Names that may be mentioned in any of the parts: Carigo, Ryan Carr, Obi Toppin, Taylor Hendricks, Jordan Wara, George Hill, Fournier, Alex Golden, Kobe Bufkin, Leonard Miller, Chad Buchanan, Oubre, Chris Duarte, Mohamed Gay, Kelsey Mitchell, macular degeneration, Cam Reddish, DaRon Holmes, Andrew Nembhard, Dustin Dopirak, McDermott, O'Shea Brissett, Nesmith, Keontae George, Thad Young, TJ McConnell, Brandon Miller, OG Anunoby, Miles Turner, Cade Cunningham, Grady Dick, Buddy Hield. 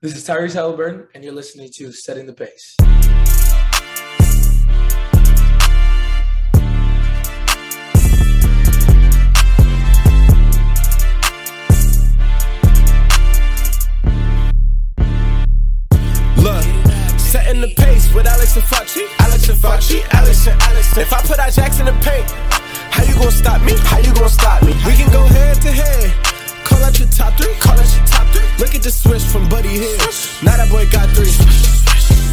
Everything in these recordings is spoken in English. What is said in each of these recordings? This is Tyrese Haliburton, and you're listening to Setting the Pace. Look, setting the pace with Alex and Facci, Alex and Facci, Alex and Alex. If I put our jacks in the paint, how you gonna stop me? How you gonna stop me? We can go head to head. Call out your top three, call out your top three. Look at the switch from Buddy Hield. Now that boy got three.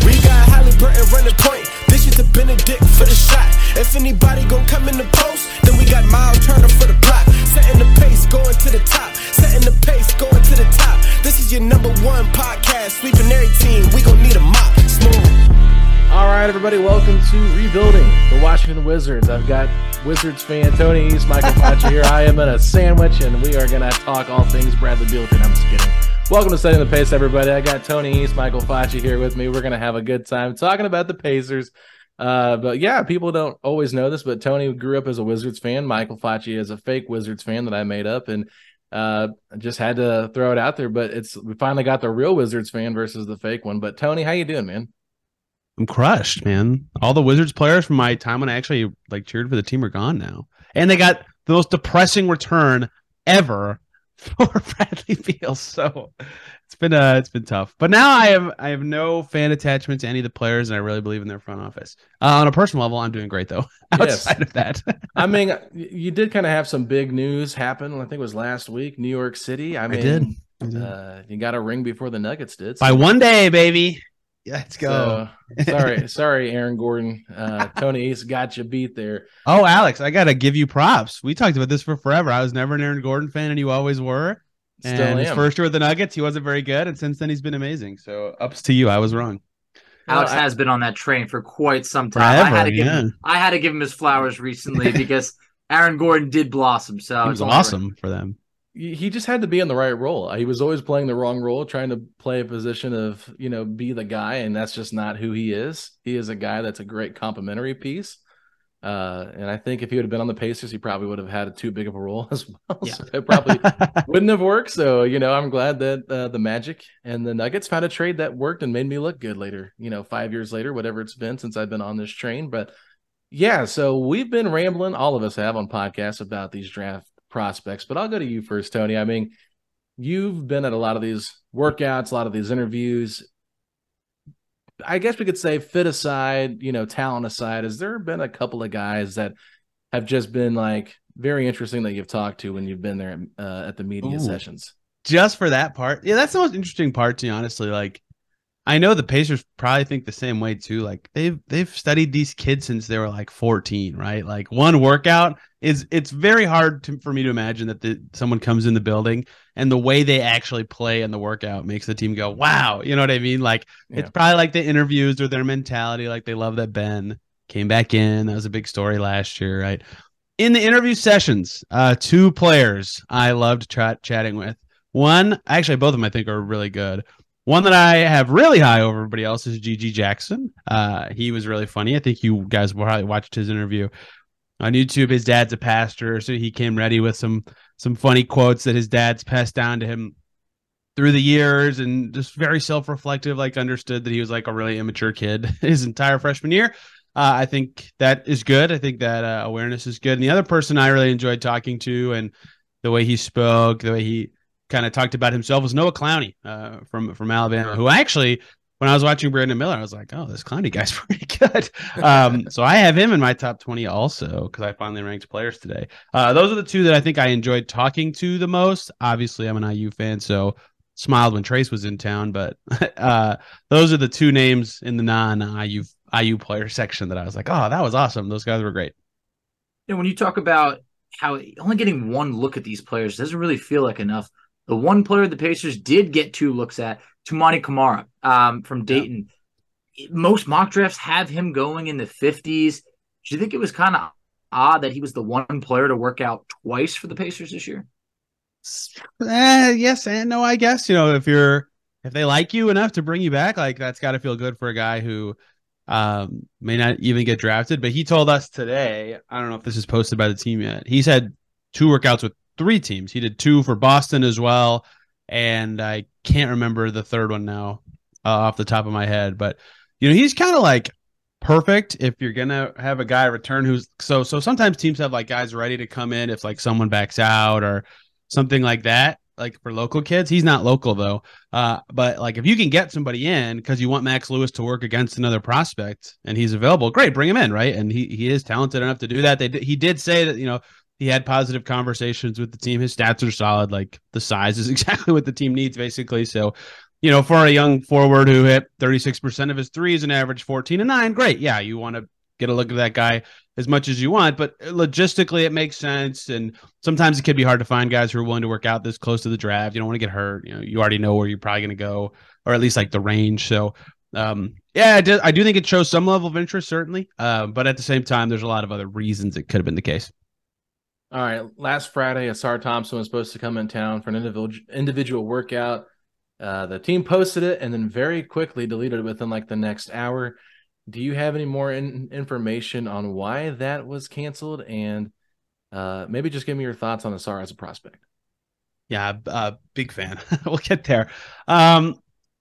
We got Haliburton running point. This is the Bennedict for the shot. If anybody gon' come in the post, then we got Miles Turner for the block. Setting the pace, going to the top. Setting the pace, going to the top. This is your number one podcast. Sweeping every team, we gon' need a mop. Smooth. All right, everybody, welcome to Rebuilding the Washington Wizards. I've got Wizards fan Tony East, Michael Facci here. I am in a sandwich, and we are going to talk all things Bradley Beal. I'm just kidding. Welcome to Setting the Pace, everybody. I got Tony East, Michael Facci here with me. We're going to have a good time talking about the Pacers. But yeah, people don't always know this, but Tony grew up as a Wizards fan. Michael Facci is a fake Wizards fan that I made up, and just had to throw it out there. But we finally got the real Wizards fan versus the fake one. But Tony, how you doing, man? I'm crushed, man. All the Wizards players from my time when I actually cheered for the team are gone now. And they got the most depressing return ever for Bradley Beal. So it's been tough. But now I have no fan attachment to any of the players, and I really believe in their front office. On a personal level, I'm doing great though. Outside of that. I mean, you did kind of have some big news happen. I think it was last week, New York City. I mean, I did. You got a ring before the Nuggets did. So. By one day, baby. Yeah, let's go. So, sorry, Aaron Gordon. Tony East got you beat there. Oh, Alex, I got to give you props. We talked about this for forever. I was never an Aaron Gordon fan, and you always were. And still am. His first year with the Nuggets, he wasn't very good, and since then he's been amazing. So ups to you. I was wrong. Alex has been on that train for quite some time. Forever, I had to give him his flowers recently because Aaron Gordon did blossom. So it was awesome for them. He just had to be in the right role. He was always playing the wrong role, trying to play a position of, be the guy, and that's just not who he is. He is a guy that's a great complimentary piece. And I think if he would have been on the Pacers, he probably would have had too big of a role as well. Yeah. So it probably wouldn't have worked. So, I'm glad that the Magic and the Nuggets found a trade that worked and made me look good later, 5 years later, whatever it's been since I've been on this train. But yeah, so we've been rambling, all of us have on podcasts about these draft prospects, but I'll go to you first, Tony. I mean, you've been at a lot of these workouts, a lot of these interviews. I guess we could say fit aside, you know, talent aside, has there been a couple of guys that have just been like very interesting that you've talked to when you've been there at the media sessions? Just for that part. Yeah, that's the most interesting part to me, honestly. Like, I know the Pacers probably think the same way too. Like they've studied these kids since they were like 14, right? Like one workout is, it's very hard for me to imagine that someone comes in the building and the way they actually play in the workout makes the team go, wow. You know what I mean? Like it's probably like the interviews or their mentality. Like they love that Ben came back in. That was a big story last year, right? In the interview sessions, two players I loved chatting with. One, actually both of them I think are really good. One that I have really high over everybody else is GG Jackson. He was really funny. I think you guys probably watched his interview on YouTube. His dad's a pastor, so he came ready with some funny quotes that his dad's passed down to him through the years, and just very self-reflective, like understood that he was like a really immature kid his entire freshman year. I think that is good. I think that awareness is good. And the other person I really enjoyed talking to, and the way he spoke, the way he kind of talked about himself, was Noah Clowney from Alabama, who actually, when I was watching Brandon Miller, I was like, oh, this Clowney guy's pretty good. So I have him in my top 20 also, because I finally ranked players today. Those are the two that I think I enjoyed talking to the most. Obviously, I'm an IU fan, so smiled when Trace was in town, but those are the two names in the non-IU player section that I was like, oh, that was awesome. Those guys were great. And when you talk about how only getting one look at these players doesn't really feel like enough, the one player the Pacers did get two looks at, Toumani Camara from Dayton. Yeah. Most mock drafts have him going in the 50s. Do you think it was kind of odd that he was the one player to work out twice for the Pacers this year? Yes and no, I guess. You know, if they like you enough to bring you back, like that's got to feel good for a guy who may not even get drafted. But he told us today, I don't know if this is posted by the team yet, he's had two workouts with three teams. He did two for Boston as well, and I can't remember the third one now off the top of my head. But you know, he's kind of like perfect if you're gonna have a guy return who's so sometimes teams have like guys ready to come in if like someone backs out or something like that, like for local kids. He's not local though, but like if you can get somebody in because you want Max Lewis to work against another prospect and he's available, great, bring him in, right? And he is talented enough to do that. He did say that, you know, he had positive conversations with the team. His stats are solid. Like the size is exactly what the team needs, basically. So, you know, for a young forward who hit 36% of his threes and averaged 14 and 9, great. Yeah, you want to get a look at that guy as much as you want, but logistically it makes sense. And sometimes it can be hard to find guys who are willing to work out this close to the draft. You don't want to get hurt. You know, you already know where you're probably going to go, or at least like the range. So, yeah, I do think it shows some level of interest, certainly. But at the same time, there's a lot of other reasons it could have been the case. All right, last Friday, Asar Thompson was supposed to come in town for an individual workout. The team posted it and then very quickly deleted it within like the next hour. Do you have any more information on why that was canceled? And maybe just give me your thoughts on Asar as a prospect. Yeah, big fan. We'll get there. I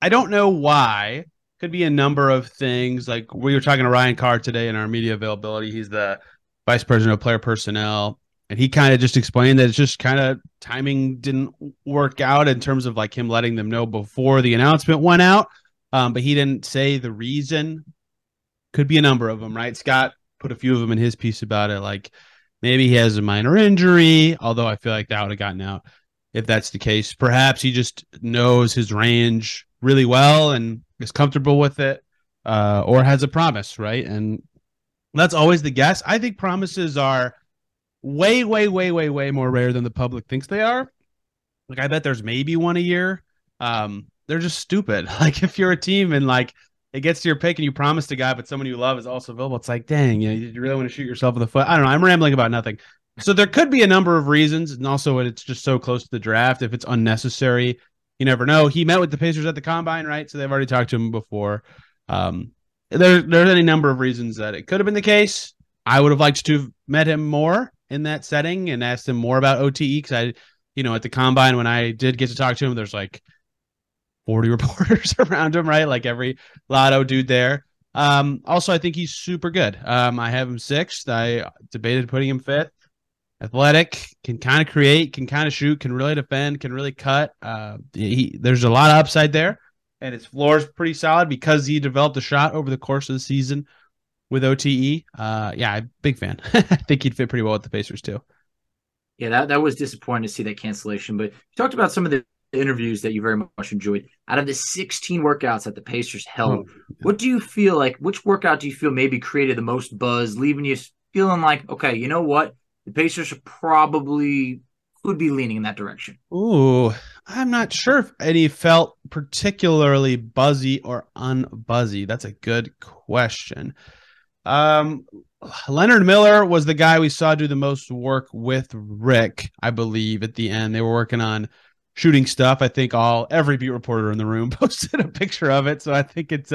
don't know why. Could be a number of things. Like we were talking to Ryan Carr today in our media availability. He's the vice president of player personnel. And he kind of just explained that it's just kind of timing didn't work out in terms of like him letting them know before the announcement went out. But he didn't say the reason. Could be a number of them, right? Scott put a few of them in his piece about it. Like maybe he has a minor injury, although I feel like that would have gotten out if that's the case. Perhaps he just knows his range really well and is comfortable with it, or has a promise, right? And that's always the guess. I think promises are way more rare than the public thinks they are. Like I bet there's maybe one a year. They're just stupid. Like if you're a team and like it gets to your pick and you promised a guy, but someone you love is also available, it's like, dang, you know, you really want to shoot yourself in the foot. I don't know. I'm rambling about nothing. So there could be a number of reasons. And also it's just so close to the draft. If it's unnecessary, you never know. He met with the Pacers at the combine, right? So they've already talked to him before. There's any number of reasons that it could have been the case. I would have liked to have met him more in that setting and asked him more about OTE, because I, you know, at the combine when I did get to talk to him, there's like 40 reporters around him, right? Like every lotto dude there. Also, I think he's super good. I have him 6th. I debated putting him 5th. Athletic, can kind of create, can kind of shoot, can really defend, can really cut. There's a lot of upside there. and his floor is pretty solid because he developed a shot over the course of the season with OTE. Yeah, big fan. I think he'd fit pretty well with the Pacers too. Yeah, that was disappointing to see that cancellation. But you talked about some of the interviews that you very much enjoyed. Out of the 16 workouts that the Pacers held, what do you feel like, which workout do you feel maybe created the most buzz, leaving you feeling like, okay, you know what? The Pacers probably could be leaning in that direction. Ooh, I'm not sure if any felt particularly buzzy or unbuzzy. That's a good question. Leonard Miller was the guy we saw do the most work with Rick, I believe, at the end. They were working on shooting stuff. I think every beat reporter in the room posted a picture of it, so I think it's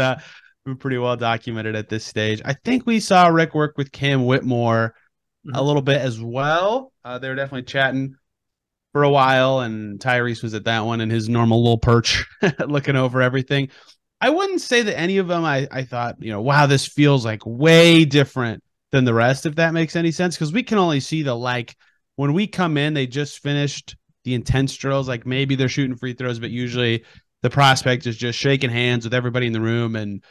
pretty well documented at this stage. I think we saw Rick work with Cam Whitmore a little bit as well. They were definitely chatting for a while, and Tyrese was at that one in his normal little perch looking over everything. I wouldn't say that any of them I thought, you know, wow, this feels like way different than the rest, if that makes any sense, because we can only see the, like, when we come in, they just finished the intense drills. Like, maybe they're shooting free throws, but usually the prospect is just shaking hands with everybody in the room and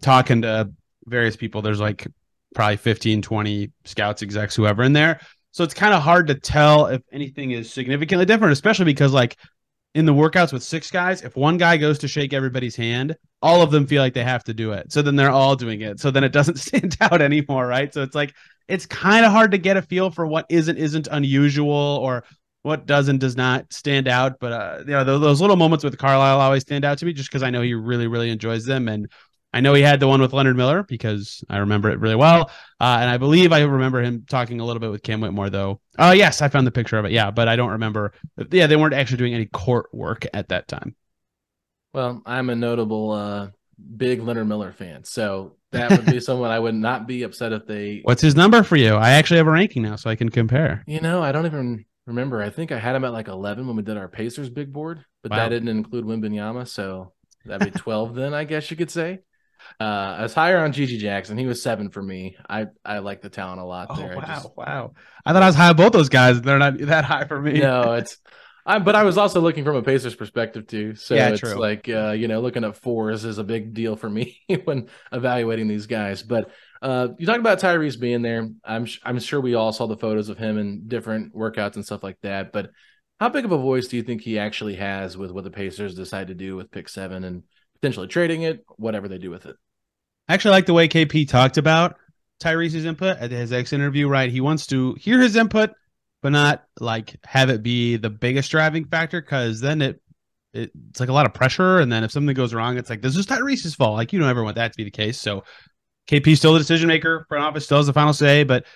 talking to various people. There's like probably 15, 20 scouts, execs, whoever in there. So it's kind of hard to tell if anything is significantly different, especially because, like, in the workouts with six guys, if one guy goes to shake everybody's hand, all of them feel like they have to do it. So then they're all doing it. So then it doesn't stand out anymore, right? So it's like, it's kind of hard to get a feel for what isn't unusual or what does not stand out. But you know, those little moments with Carlisle always stand out to me just because I know he really, really enjoys them. And I know he had the one with Leonard Miller because I remember it really well. And I believe I remember him talking a little bit with Cam Whitmore, though. Oh, yes, I found the picture of it. Yeah, but I don't remember. Yeah, they weren't actually doing any court work at that time. Well, I'm a notable big Leonard Miller fan, so that would be someone I would not be upset if they... What's his number for you? I actually have a ranking now, so I can compare. You know, I don't even remember. I think I had him at like 11 when we did our Pacers big board, but that didn't include Wembanyama, so that'd be 12 then, I guess you could say. I was higher on GG Jackson. He was 7 for me. I like the talent a lot there. Oh, wow, wow. I thought I was high on both those guys. They're not that high for me. No, but I was also looking from a Pacers perspective too. So yeah, it's true. Like, you know, looking at fours is a big deal for me when evaluating these guys. But you talked about Tyrese being there. I'm sure we all saw the photos of him in different workouts and stuff like that. But how big of a voice do you think he actually has with what the Pacers decide to do with pick 7 and potentially trading it, whatever they do with it? I actually like the way KP talked about Tyrese's input at his ex interview, right? He wants to hear his input, but not like have it be the biggest driving factor, because then it's like a lot of pressure. And then if something goes wrong, it's like, this is Tyrese's fault. Like, you don't ever want that to be the case. So KP's still the decision maker, front office still has the final say, but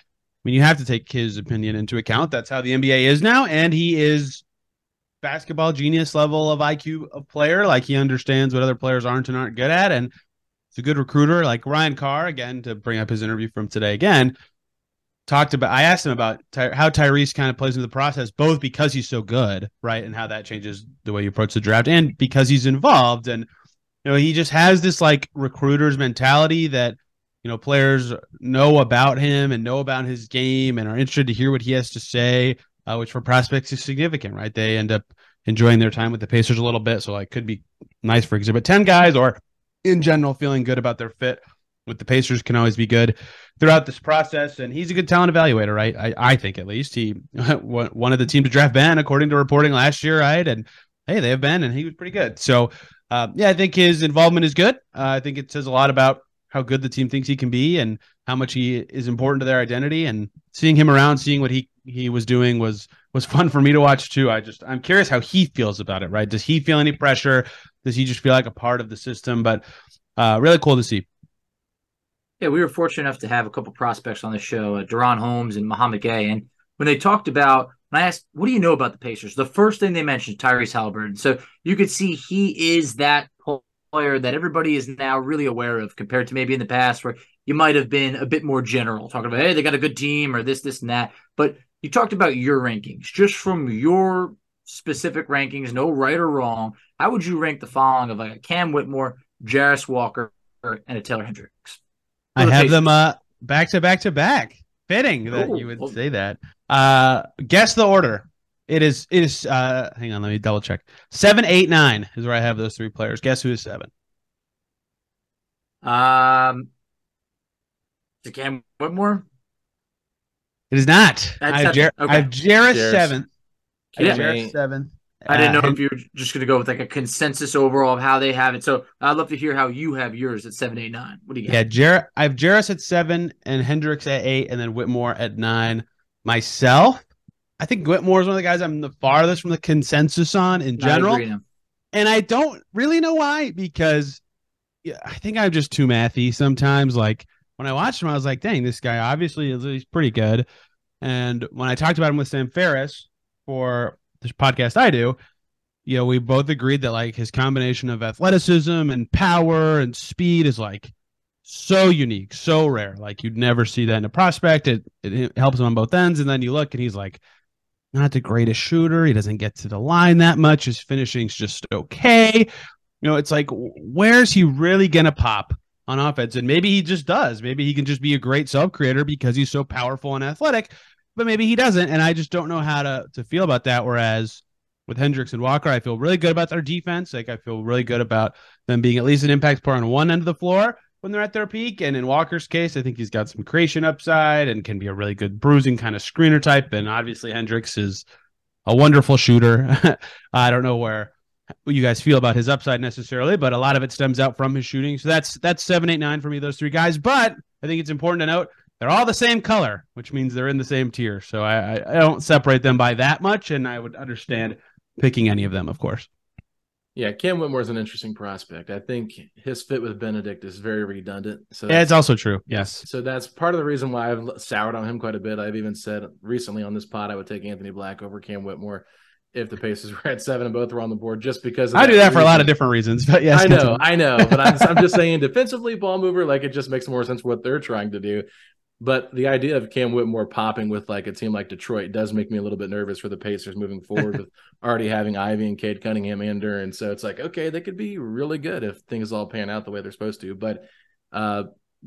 when you have to take his opinion into account, that's how the NBA is now. And he is basketball genius level of IQ of player. Like, he understands what other players aren't and aren't good at, and it's a good recruiter. Like Ryan Carr, again, to bring up his interview from today again, talked about, I asked him about how Tyrese kind of plays into the process, both because he's so good, right, and how that changes the way you approach the draft, and because he's involved. And, you know, he just has this like recruiter's mentality that, you know, players know about him and know about his game and are interested to hear what he has to say. Which for prospects is significant, right? They end up enjoying their time with the Pacers a little bit, so like could be nice for Exhibit 10 guys, or in general feeling good about their fit with the Pacers can always be good throughout this process. And he's a good talent evaluator, right? I think at least he wanted the team to draft Ben, according to reporting last year, right? And hey, they have Ben, and he was pretty good. So yeah, I think his involvement is good. I think it says a lot about how good the team thinks he can be and how much he is important to their identity. And seeing him around, seeing what he was doing was fun for me to watch too. I'm curious how he feels about it, right? Does he feel any pressure? Does he just feel like a part of the system? But really cool to see. Yeah, we were fortunate enough to have a couple prospects on the show, Daron Holmes and Mohamed Gay. And when they talked about, when I asked, what do you know about the Pacers? The first thing they mentioned, Tyrese Haliburton. So you could see he is that player that everybody is now really aware of, compared to maybe in the past where you might have been a bit more general, talking about, hey, they got a good team or this and that. But you talked about your rankings. Just from your specific rankings, no right or wrong, how would you rank the following of like a Cam Whitmore, Jarace Walker, and a Taylor Hendricks? I have them back to back to back. Fitting that you would say that. Guess the order. It is. Hang on, let me double check. 7, 8, 9 is where I have those three players. Guess who is 7? Is it Cam Whitmore? It is not. I have Jarace 7th. I didn't know if you were just going to go with like a consensus overall of how they have it. So I'd love to hear how you have yours at 7, 8, 9. What do you got? Yeah, I have Jarace at 7 and Hendricks at 8 and then Whitmore at 9. Myself, I think Whitmore is one of the guys I'm the farthest from the consensus on in general. And I don't really know why, because I think I'm just too mathy sometimes. Like when I watched him, I was like, dang, this guy obviously he's pretty good. And when I talked about him with Sam Ferris for this podcast I do, you know, we both agreed that like his combination of athleticism and power and speed is like so unique, so rare. Like you'd never see that in a prospect. It helps him on both ends. And then you look and he's like not the greatest shooter. He doesn't get to the line that much. His finishing's just okay. You know, it's like, where's he really going to pop on offense? And maybe he just does. Maybe he can just be a great sub-creator because he's so powerful and athletic. But maybe he doesn't, and I just don't know how to feel about that, whereas with Hendricks and Walker, I feel really good about their defense. Like I feel really good about them being at least an impact player on one end of the floor when they're at their peak, and in Walker's case, I think he's got some creation upside and can be a really good bruising kind of screener type, and obviously Hendricks is a wonderful shooter. I don't know where you guys feel about his upside necessarily, but a lot of it stems out from his shooting, so that's 7, 8, 9 for me, those three guys, but I think it's important to note they're all the same color, which means they're in the same tier. So I don't separate them by that much, and I would understand picking any of them, of course. Yeah, Cam Whitmore is an interesting prospect. I think his fit with Bennedict is very redundant. So yeah, it's also true, yes. So that's part of the reason why I've soured on him quite a bit. I've even said recently on this pod I would take Anthony Black over Cam Whitmore if the Pacers were at 7 and both were on the board, just because of I do that reason. For a lot of different reasons, but yes, I know, but I'm just saying defensively, ball mover, like it just makes more sense what they're trying to do. But the idea of Cam Whitmore popping with like a team like Detroit does make me a little bit nervous for the Pacers moving forward with already having Ivy and Cade Cunningham and Duran. So it's like, okay, they could be really good if things all pan out the way they're supposed to. But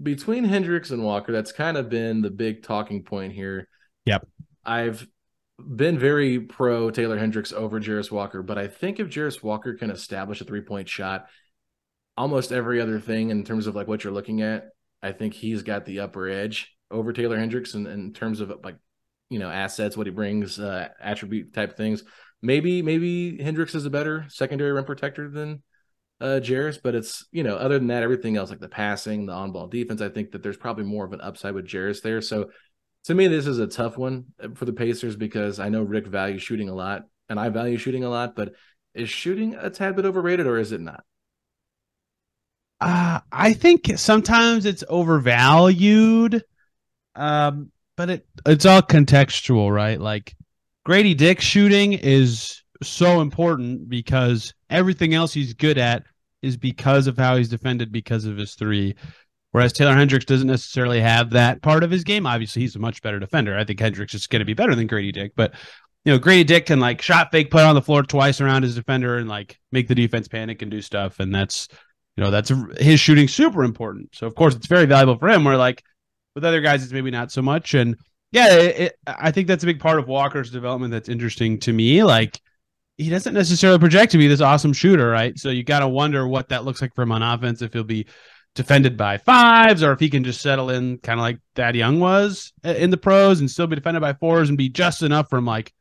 between Hendricks and Walker, that's kind of been the big talking point here. Yep. I've been very pro Taylor Hendricks over Jarace Walker, but I think if Jarace Walker can establish a three-point shot, almost every other thing in terms of like what you're looking at, I think he's got the upper edge over Taylor Hendricks in terms of like, you know, assets, what he brings, attribute type things. Maybe Hendricks is a better secondary rim protector than Jarace, but it's, you know, other than that, everything else like the passing, the on-ball defense, I think that there's probably more of an upside with Jarace there. So to me, this is a tough one for the Pacers because I know Rick values shooting a lot and I value shooting a lot, but is shooting a tad bit overrated or is it not? I think sometimes it's overvalued. But it's all contextual, right? Like Grady Dick shooting is so important because everything else he's good at is because of how he's defended because of his three. Whereas Taylor Hendricks doesn't necessarily have that part of his game. Obviously he's a much better defender. I think Hendricks is going to be better than Grady Dick, but you know, Grady Dick can like shot fake, put on the floor twice around his defender and like make the defense panic and do stuff. And that's, you know, that's his shooting super important. So of course it's very valuable for him. Where like, with other guys, it's maybe not so much. And yeah, I think that's a big part of Walker's development that's interesting to me. Like, he doesn't necessarily project to be this awesome shooter, right? So you got to wonder what that looks like for him on offense, if he'll be defended by fives or if he can just settle in kind of like Thad Young was in the pros and still be defended by fours and be just enough from like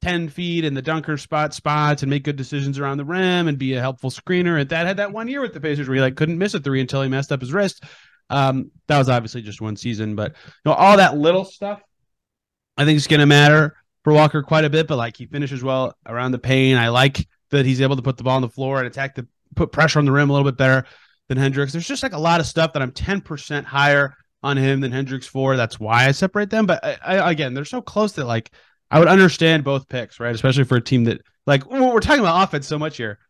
10 feet in the dunker spots and make good decisions around the rim and be a helpful screener. And Thad had that one year with the Pacers where he like couldn't miss a three until he messed up his wrist. That was obviously just one season, but you know, all that little stuff, I think it's going to matter for Walker quite a bit, but like he finishes well around the paint. I like that he's able to put the ball on the floor and put pressure on the rim a little bit better than Hendricks. There's just like a lot of stuff that I'm 10% higher on him than Hendricks for. That's why I separate them. But I again, they're so close that like, I would understand both picks, right? Especially for a team that like, we're talking about offense so much here.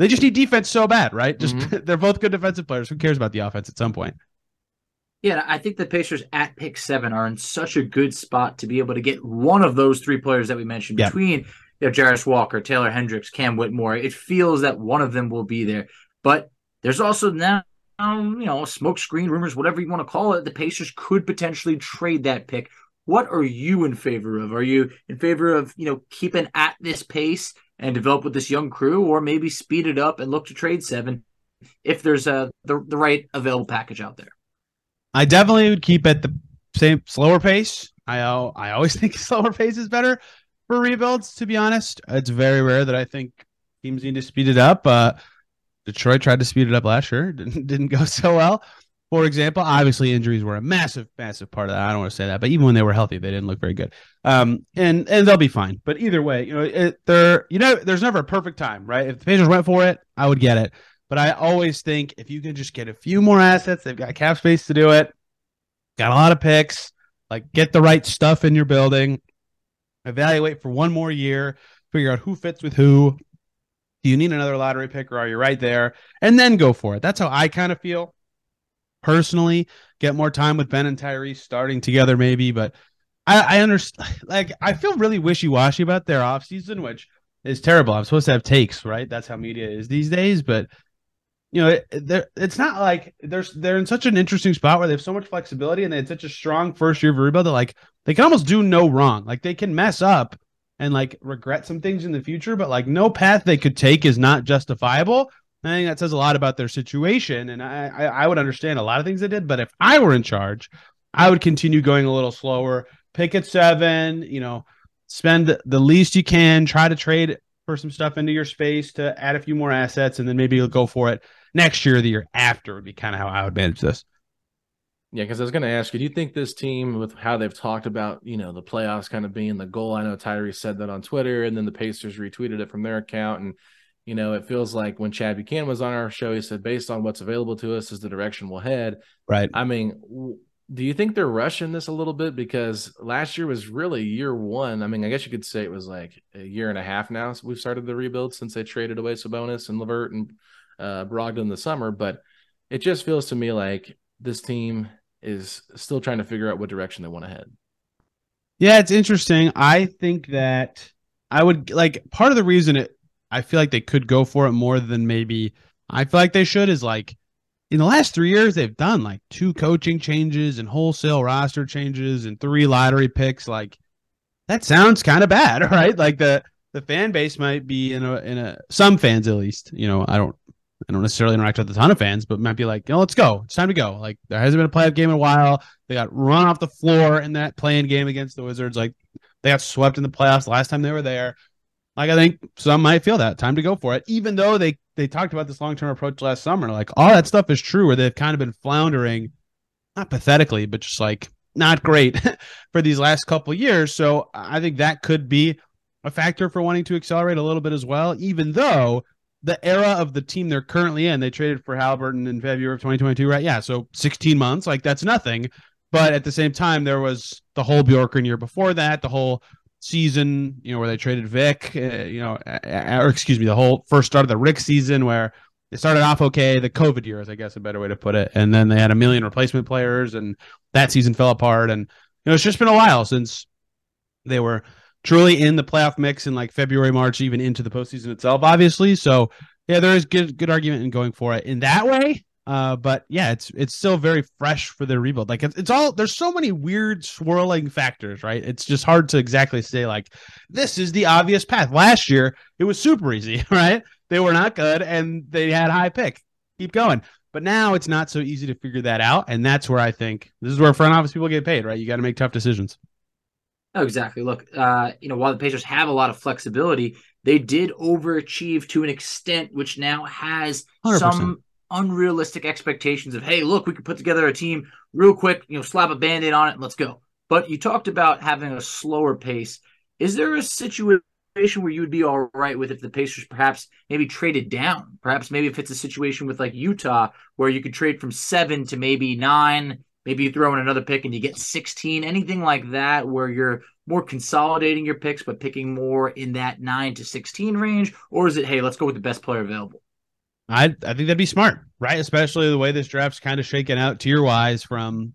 They just need defense so bad, right? They're both good defensive players. Who cares about the offense at some point? Yeah, I think the Pacers at pick 7 are in such a good spot to be able to get one of those three players that we mentioned between Jarace Walker, Taylor Hendricks, Cam Whitmore. It feels that one of them will be there. But there's also now, you know, smoke screen rumors, whatever you want to call it, the Pacers could potentially trade that pick What are you in favor of? Are you in favor of, you know, keeping at this pace and develop with this young crew, or maybe speed it up and look to trade seven if there's the right available package out there? I definitely would keep at the same slower pace. I always think slower pace is better for rebuilds, to be honest. It's very rare that I think teams need to speed it up. Detroit tried to speed it up last year. Didn't go so well. For example, obviously injuries were a massive, massive part of that. I don't want to say that, but even when they were healthy, they didn't look very good. And they'll be fine. But either way, you know, there's never a perfect time, right? If the Pacers went for it, I would get it. But I always think if you can just get a few more assets, they've got cap space to do it, got a lot of picks, like get the right stuff in your building, evaluate for one more year, figure out who fits with who. Do you need another lottery pick, or are you right there? And then go for it. That's how I kind of feel. Personally, get more time with Ben and Tyrese starting together, maybe. But I understand, like, I feel really wishy-washy about their offseason, which is terrible. I'm supposed to have takes, right? That's how media is these days. But, you know, it's not like they're in such an interesting spot where they have so much flexibility and they had such a strong first year of rebuild that, like, they can almost do no wrong. Like, they can mess up and, like, regret some things in the future, but, like, no path they could take is not justifiable. I think that says a lot about their situation, and I would understand a lot of things they did, but if I were in charge, I would continue going a little slower, pick at seven, you know, spend the least you can, try to trade for some stuff into your space to add a few more assets, and then maybe you'll go for it next year or the year after would be kind of how I would manage this. Yeah, because I was going to ask you, do you think this team, with how they've talked about, you know, the playoffs kind of being the goal? I know Tyrese said that on Twitter, and then the Pacers retweeted it from their account, and you know, it feels like when Chad Buchanan was on our show, he said, based on what's available to us is the direction we'll head. Right. I mean, do you think they're rushing this a little bit? Because last year was really year one. I mean, I guess you could say it was like a year and a half now. So we've started the rebuild since they traded away Sabonis and LeVert and Brogdon in the summer. But it just feels to me like this team is still trying to figure out what direction they want to head. Yeah, it's interesting. I think that I would like part of the reason I feel like they could go for it more than maybe I feel like they should is like in the last 3 years, they've done like 2 coaching changes and wholesale roster changes and 3 lottery picks. Like that sounds kind of bad, right? Like the fan base might be in a, some fans at least, you know, I don't necessarily interact with a ton of fans, but might be like, you know, let's go. It's time to go. Like there hasn't been a playoff game in a while. They got run off the floor in that play-in game against the Wizards. Like they got swept in the playoffs last time they were there. Like, I think some might feel that time to go for it, even though they talked about this long-term approach last summer. Like, all that stuff is true where they've kind of been floundering, not pathetically, but just like not great for these last couple of years. So I think that could be a factor for wanting to accelerate a little bit as well, even though the era of the team they're currently in, they traded for Haliburton in February of 2022, right? Yeah, so 16 months, like that's nothing. But at the same time, there was the whole Bjorken year before that, the whole season, you know, where they traded Vic, the whole first start of the Rick season where they started off okay, the COVID year is, I guess, a better way to put it. And then they had a million replacement players and that season fell apart. And, you know, it's just been a while since they were truly in the playoff mix in like February, March, even into the postseason itself, obviously. So, yeah, there is good argument in going for it in that way. But yeah, it's still very fresh for their rebuild. Like it's all, there's so many weird swirling factors, right? It's just hard to exactly say like, this is the obvious path. Last year, it was super easy, right? They were not good and they had high pick, keep going. But now it's not so easy to figure that out. And that's where I think this is where front office people get paid, right? You got to make tough decisions. Oh, exactly. Look, you know, while the Pacers have a lot of flexibility, they did overachieve to an extent, which now has 100%. Some unrealistic expectations of, hey, look, we could put together a team real quick, you know, slap a Band-Aid on it and let's go. But you talked about having a slower pace. Is there a situation where you would be all right with if the Pacers perhaps maybe traded down? Perhaps maybe if it's a situation with like Utah where you could trade from 7 to maybe 9, maybe you throw in another pick and you get 16, anything like that where you're more consolidating your picks but picking more in that 9 to 16 range? Or is it, hey, let's go with the best player available? I think that'd be smart, right? Especially the way this draft's kind of shaken out tier-wise from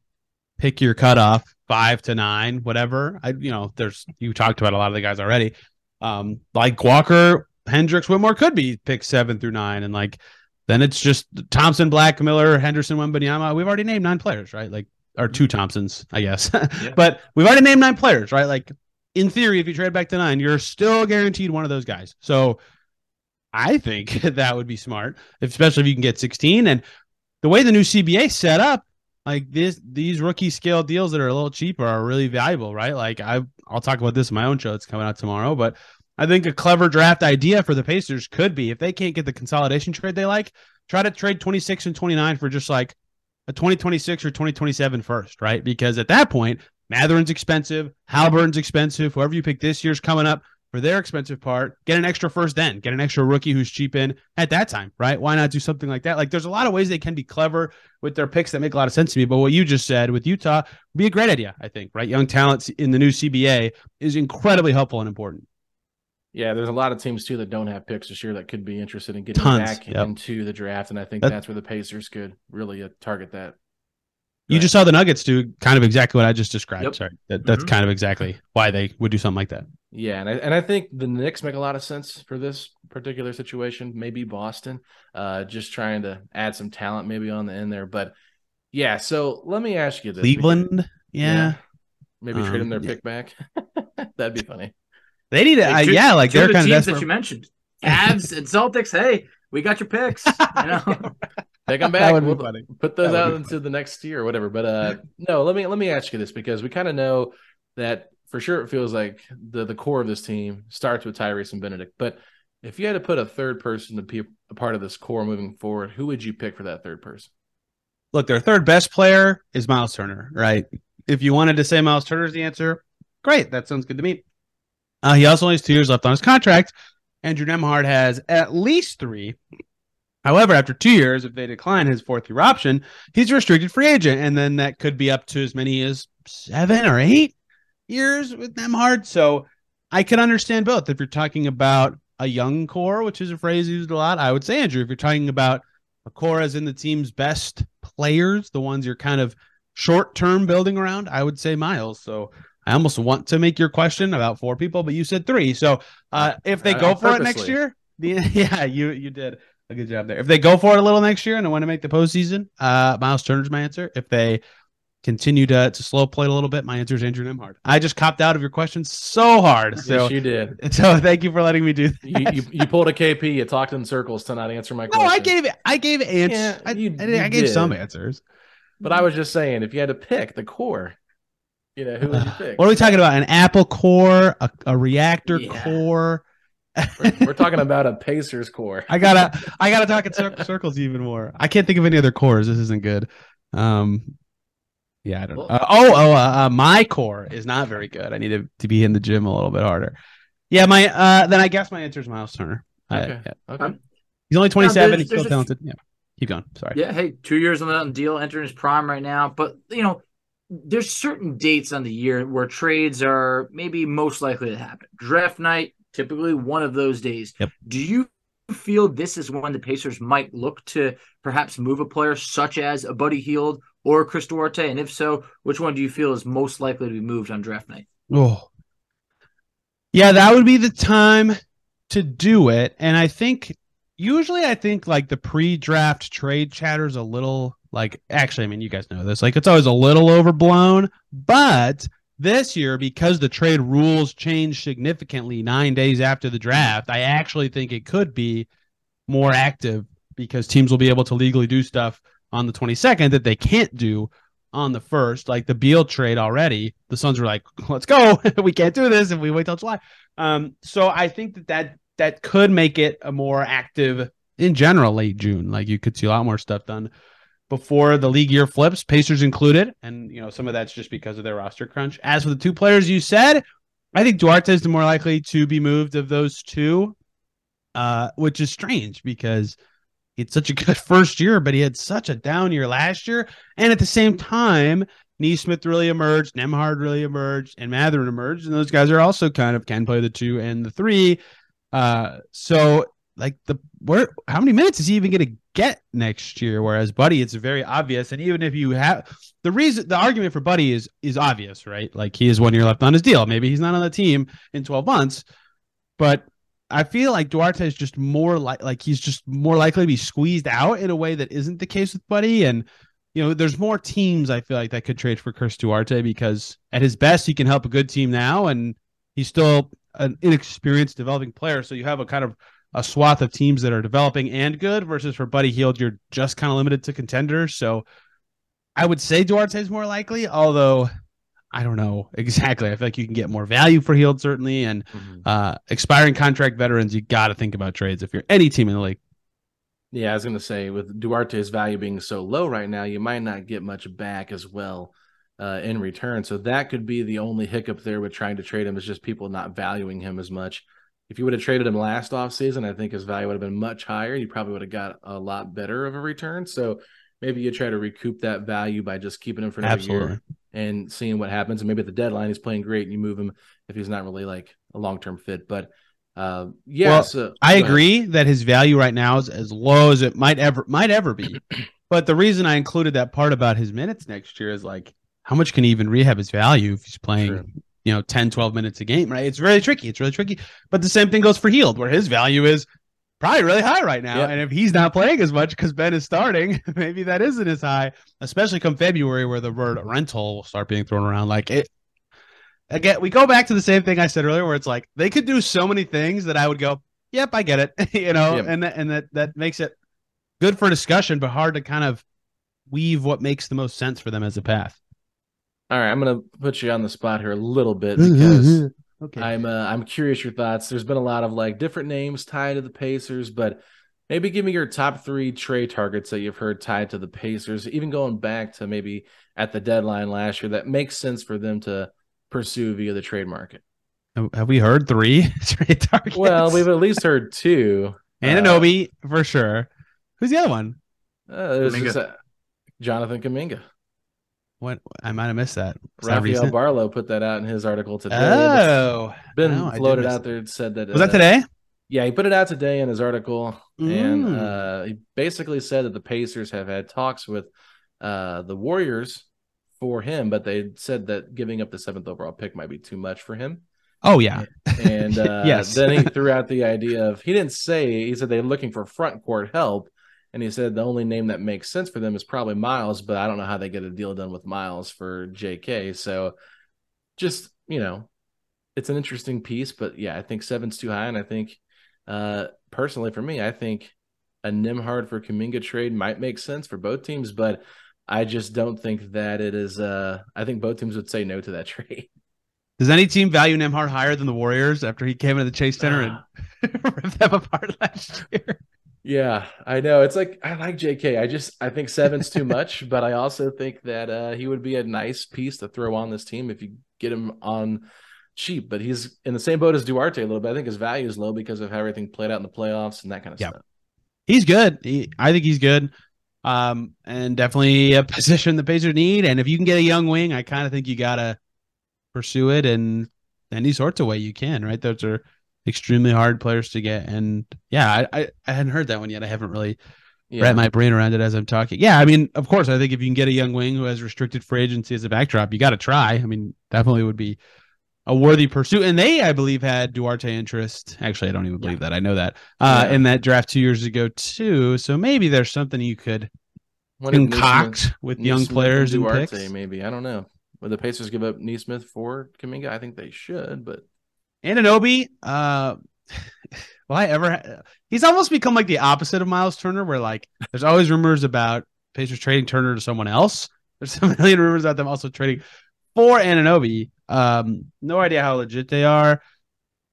pick your cutoff 5 to 9, whatever. You talked about a lot of the guys already. Like Walker, Hendricks, Whitmore could be pick 7 through 9, and like then it's just Thompson, Black, Miller, Henderson, Wembanyama. We've already named 9 players, right? Like or two Thompsons, I guess. Yeah. But we've already named 9 players, right? Like, in theory, if you trade back to 9, you're still guaranteed one of those guys. So I think that would be smart, especially if you can get 16. And the way the new CBA set up, like these rookie scale deals that are a little cheaper are really valuable, right? Like I'll talk about this in my own show. It's coming out tomorrow, but I think a clever draft idea for the Pacers could be, if they can't get the consolidation trade they like, try to trade 26 and 29 for just like a 2026 or 2027 first, right? Because at that point, Mathurin's expensive, Haliburton's expensive, whoever you pick this year's coming up for their expensive part, get an extra first then, get an extra rookie who's cheap in at that time, right? Why not do something like that? Like there's a lot of ways they can be clever with their picks that make a lot of sense to me, but what you just said with Utah would be a great idea, I think, right? Young talent in the new CBA is incredibly helpful and important. Yeah, there's a lot of teams, too, that don't have picks this year that could be interested in getting back into the draft, and I think that's where the Pacers could really target that. You just saw the Nuggets do kind of exactly what I just described. Yep. Sorry, that's kind of exactly why they would do something like that. Yeah, and I think the Knicks make a lot of sense for this particular situation, maybe Boston, just trying to add some talent maybe on the end there. But, yeah, so let me ask you this. Cleveland? Yeah. Maybe trade them their pick back. That'd be funny. They need to, like they're kind of teams that you mentioned, Cavs and Celtics. Hey, we got your picks. You know, take them back. We'll put those out into the next year or whatever. But no, let me ask you this, because we kind of know that for sure. It feels like the core of this team starts with Tyrese and Bennedict. But if you had to put a third person to be a part of this core moving forward, who would you pick for that third person? Look, their third best player is Miles Turner, right? If you wanted to say Miles Turner is the answer, great. That sounds good to me. He also only has 2 years left on his contract. Andrew Nembhard has at least 3. However, after 2 years, if they decline his fourth-year option, he's a restricted free agent, and then that could be up to as many as 7 or 8 years with Nembhard. So I can understand both. If you're talking about a young core, which is a phrase used a lot, I would say, Andrew, if you're talking about a core as in the team's best players, the ones you're kind of short-term building around, I would say Miles. So I almost want to make your question about 4 people, but you said 3. So if they go for it next year, you did a good job there. If they go for it a little next year and I want to make the postseason, Miles Turner's my answer. If they continue to slow play a little bit, my answer is Andrew Nembhard. I just copped out of your question so hard. So, yes, you did. So thank you for letting me do that. You pulled a KP. You talked in circles to not answer my question. No, I gave answers. Yeah, I gave some answers. But I was just saying, if you had to pick the core, you know, who would you pick? What are we talking about? An Apple core, a reactor core. We're talking about a Pacers core. I gotta talk in circles even more. I can't think of any other cores. This isn't good. I don't know. My core is not very good. I need to be in the gym a little bit harder. Yeah, my then I guess my answer is Miles Turner. Okay. He's only 27. He's still talented. Yeah, keep going. Sorry. Yeah. Hey, 2 years on the deal, entering his prime right now. But there's certain dates on the year where trades are maybe most likely to happen. Draft night, typically one of those days. Yep. Do you feel this is when the Pacers might look to perhaps move a player such as a Buddy Hield or Chris Duarte? And if so, which one do you feel is most likely to be moved on draft night? Oh, yeah, that would be the time to do it. And I think like the pre-draft trade chatter is a little... you guys know this. Like, it's always a little overblown, but this year, because the trade rules changed significantly 9 days after the draft, I actually think it could be more active because teams will be able to legally do stuff on the 22nd that they can't do on the 1st. Like the Beal trade already, the Suns were like, let's go. We can't do this if we wait till July. So I think that could make it a more active in general late June. Like, you could see a lot more stuff done before the league year flips, Pacers included, and some of that's just because of their roster crunch. As for the 2 players you said, I think Duarte is the more likely to be moved of those 2, which is strange because it's such a good first year, but he had such a down year last year. And at the same time, Neesmith really emerged, Nembhard really emerged, and Mathurin emerged, and those guys are also kind of can play the 2 and the 3. So like how many minutes is he even going to get next year? Whereas Buddy, it's very obvious. And even if you have the argument for Buddy is obvious, right? Like, he is 1 year left on his deal. Maybe he's not on the team in 12 months, but I feel like Duarte is just more likely to be squeezed out in a way that isn't the case with Buddy. And you know, there's more teams I feel like that could trade for Chris Duarte, because at his best, he can help a good team now, and he's still an inexperienced developing player. So you have a kind of a swath of teams that are developing and good, versus for Buddy Hield, you're just kind of limited to contenders. So I would say Duarte is more likely, although I don't know exactly. I feel like you can get more value for Hield, certainly, and expiring contract veterans, you got to think about trades if you're any team in the league. Yeah, I was going to say, with Duarte's value being so low right now, you might not get much back as well in return. So that could be the only hiccup there with trying to trade him, is just people not valuing him as much. If you would have traded him last offseason, I think his value would have been much higher. You probably would have got a lot better of a return. So maybe you try to recoup that value by just keeping him for another year and seeing what happens. And maybe at the deadline, he's playing great and you move him if he's not really like a long-term fit. But yeah, well, so I agree that his value right now is as low as it might ever be. But the reason I included that part about his minutes next year is like, how much can he even rehab his value if he's playing, you know, 10, 12 minutes a game, right? It's really tricky. But the same thing goes for Hield, where his value is probably really high right now. Yep. And if he's not playing as much because Ben is starting, maybe that isn't as high, especially come February, where the word rental will start being thrown around. Like it, again, we go back to the same thing I said earlier, where it's like they could do so many things that I would go, yep, I get it, you know, yep. and that makes it good for discussion, but hard to kind of weave what makes the most sense for them as a path. All right, I'm going to put you on the spot here a little bit, because okay. I'm curious your thoughts. There's been a lot of like different names tied to the Pacers, but maybe give me your top three trade targets that you've heard tied to the Pacers, even going back to maybe at the deadline last year, that makes sense for them to pursue via the trade market. Have we heard three trade targets? Well, we've at least heard two. Anunoby for sure. Who's the other one? Jonathan Kuminga. What? I might have missed that. Rafael Barlow put that out in his article today. Oh, it's been floated out there. It said that was that today. Yeah, he put it out today in his article, and he basically said that the Pacers have had talks with the Warriors for him, but they said that giving up the 7th overall pick might be too much for him. Oh yeah. And yes. Then he threw out the idea of, he said they're looking for front court help, and he said the only name that makes sense for them is probably Miles, but I don't know how they get a deal done with Miles for JK. So just, you know, it's an interesting piece, but yeah, I think 7's too high, and I think personally for me, I think a Nembhard for Kuminga trade might make sense for both teams, but I just don't think that it is. I think both teams would say no to that trade. Does any team value Nembhard higher than the Warriors after he came into the Chase Center and ripped them apart last year? Yeah, I know. It's like, I like JK. I think 7's too much, but I also think that he would be a nice piece to throw on this team if you get him on cheap. But he's in the same boat as Duarte a little bit. I think his value is low because of how everything played out in the playoffs and that kind of stuff. He's good. I think he's good. And definitely a position the Pacers need. And if you can get a young wing, I kind of think you got to pursue it in any sorts of way you can, right? Those are extremely hard players to get. And yeah, I hadn't heard that one yet. I haven't really wrapped my brain around it as I'm talking. Yeah. I mean, of course, I think if you can get a young wing who has restricted free agency as a backdrop, you got to try. I mean, definitely would be a worthy pursuit. And they, I believe, had Duarte interest. Actually, I don't even believe that. I know that in that draft 2 years ago too. So maybe there's something you could concoct with young players and Duarte, picks. Maybe, I don't know. Would the Pacers give up Nesmith for Kuminga? I think they should, but Anunoby, he's almost become like the opposite of Miles Turner, where like there's always rumors about Pacers trading Turner to someone else. There's a million rumors about them also trading for Anunoby. No idea how legit they are,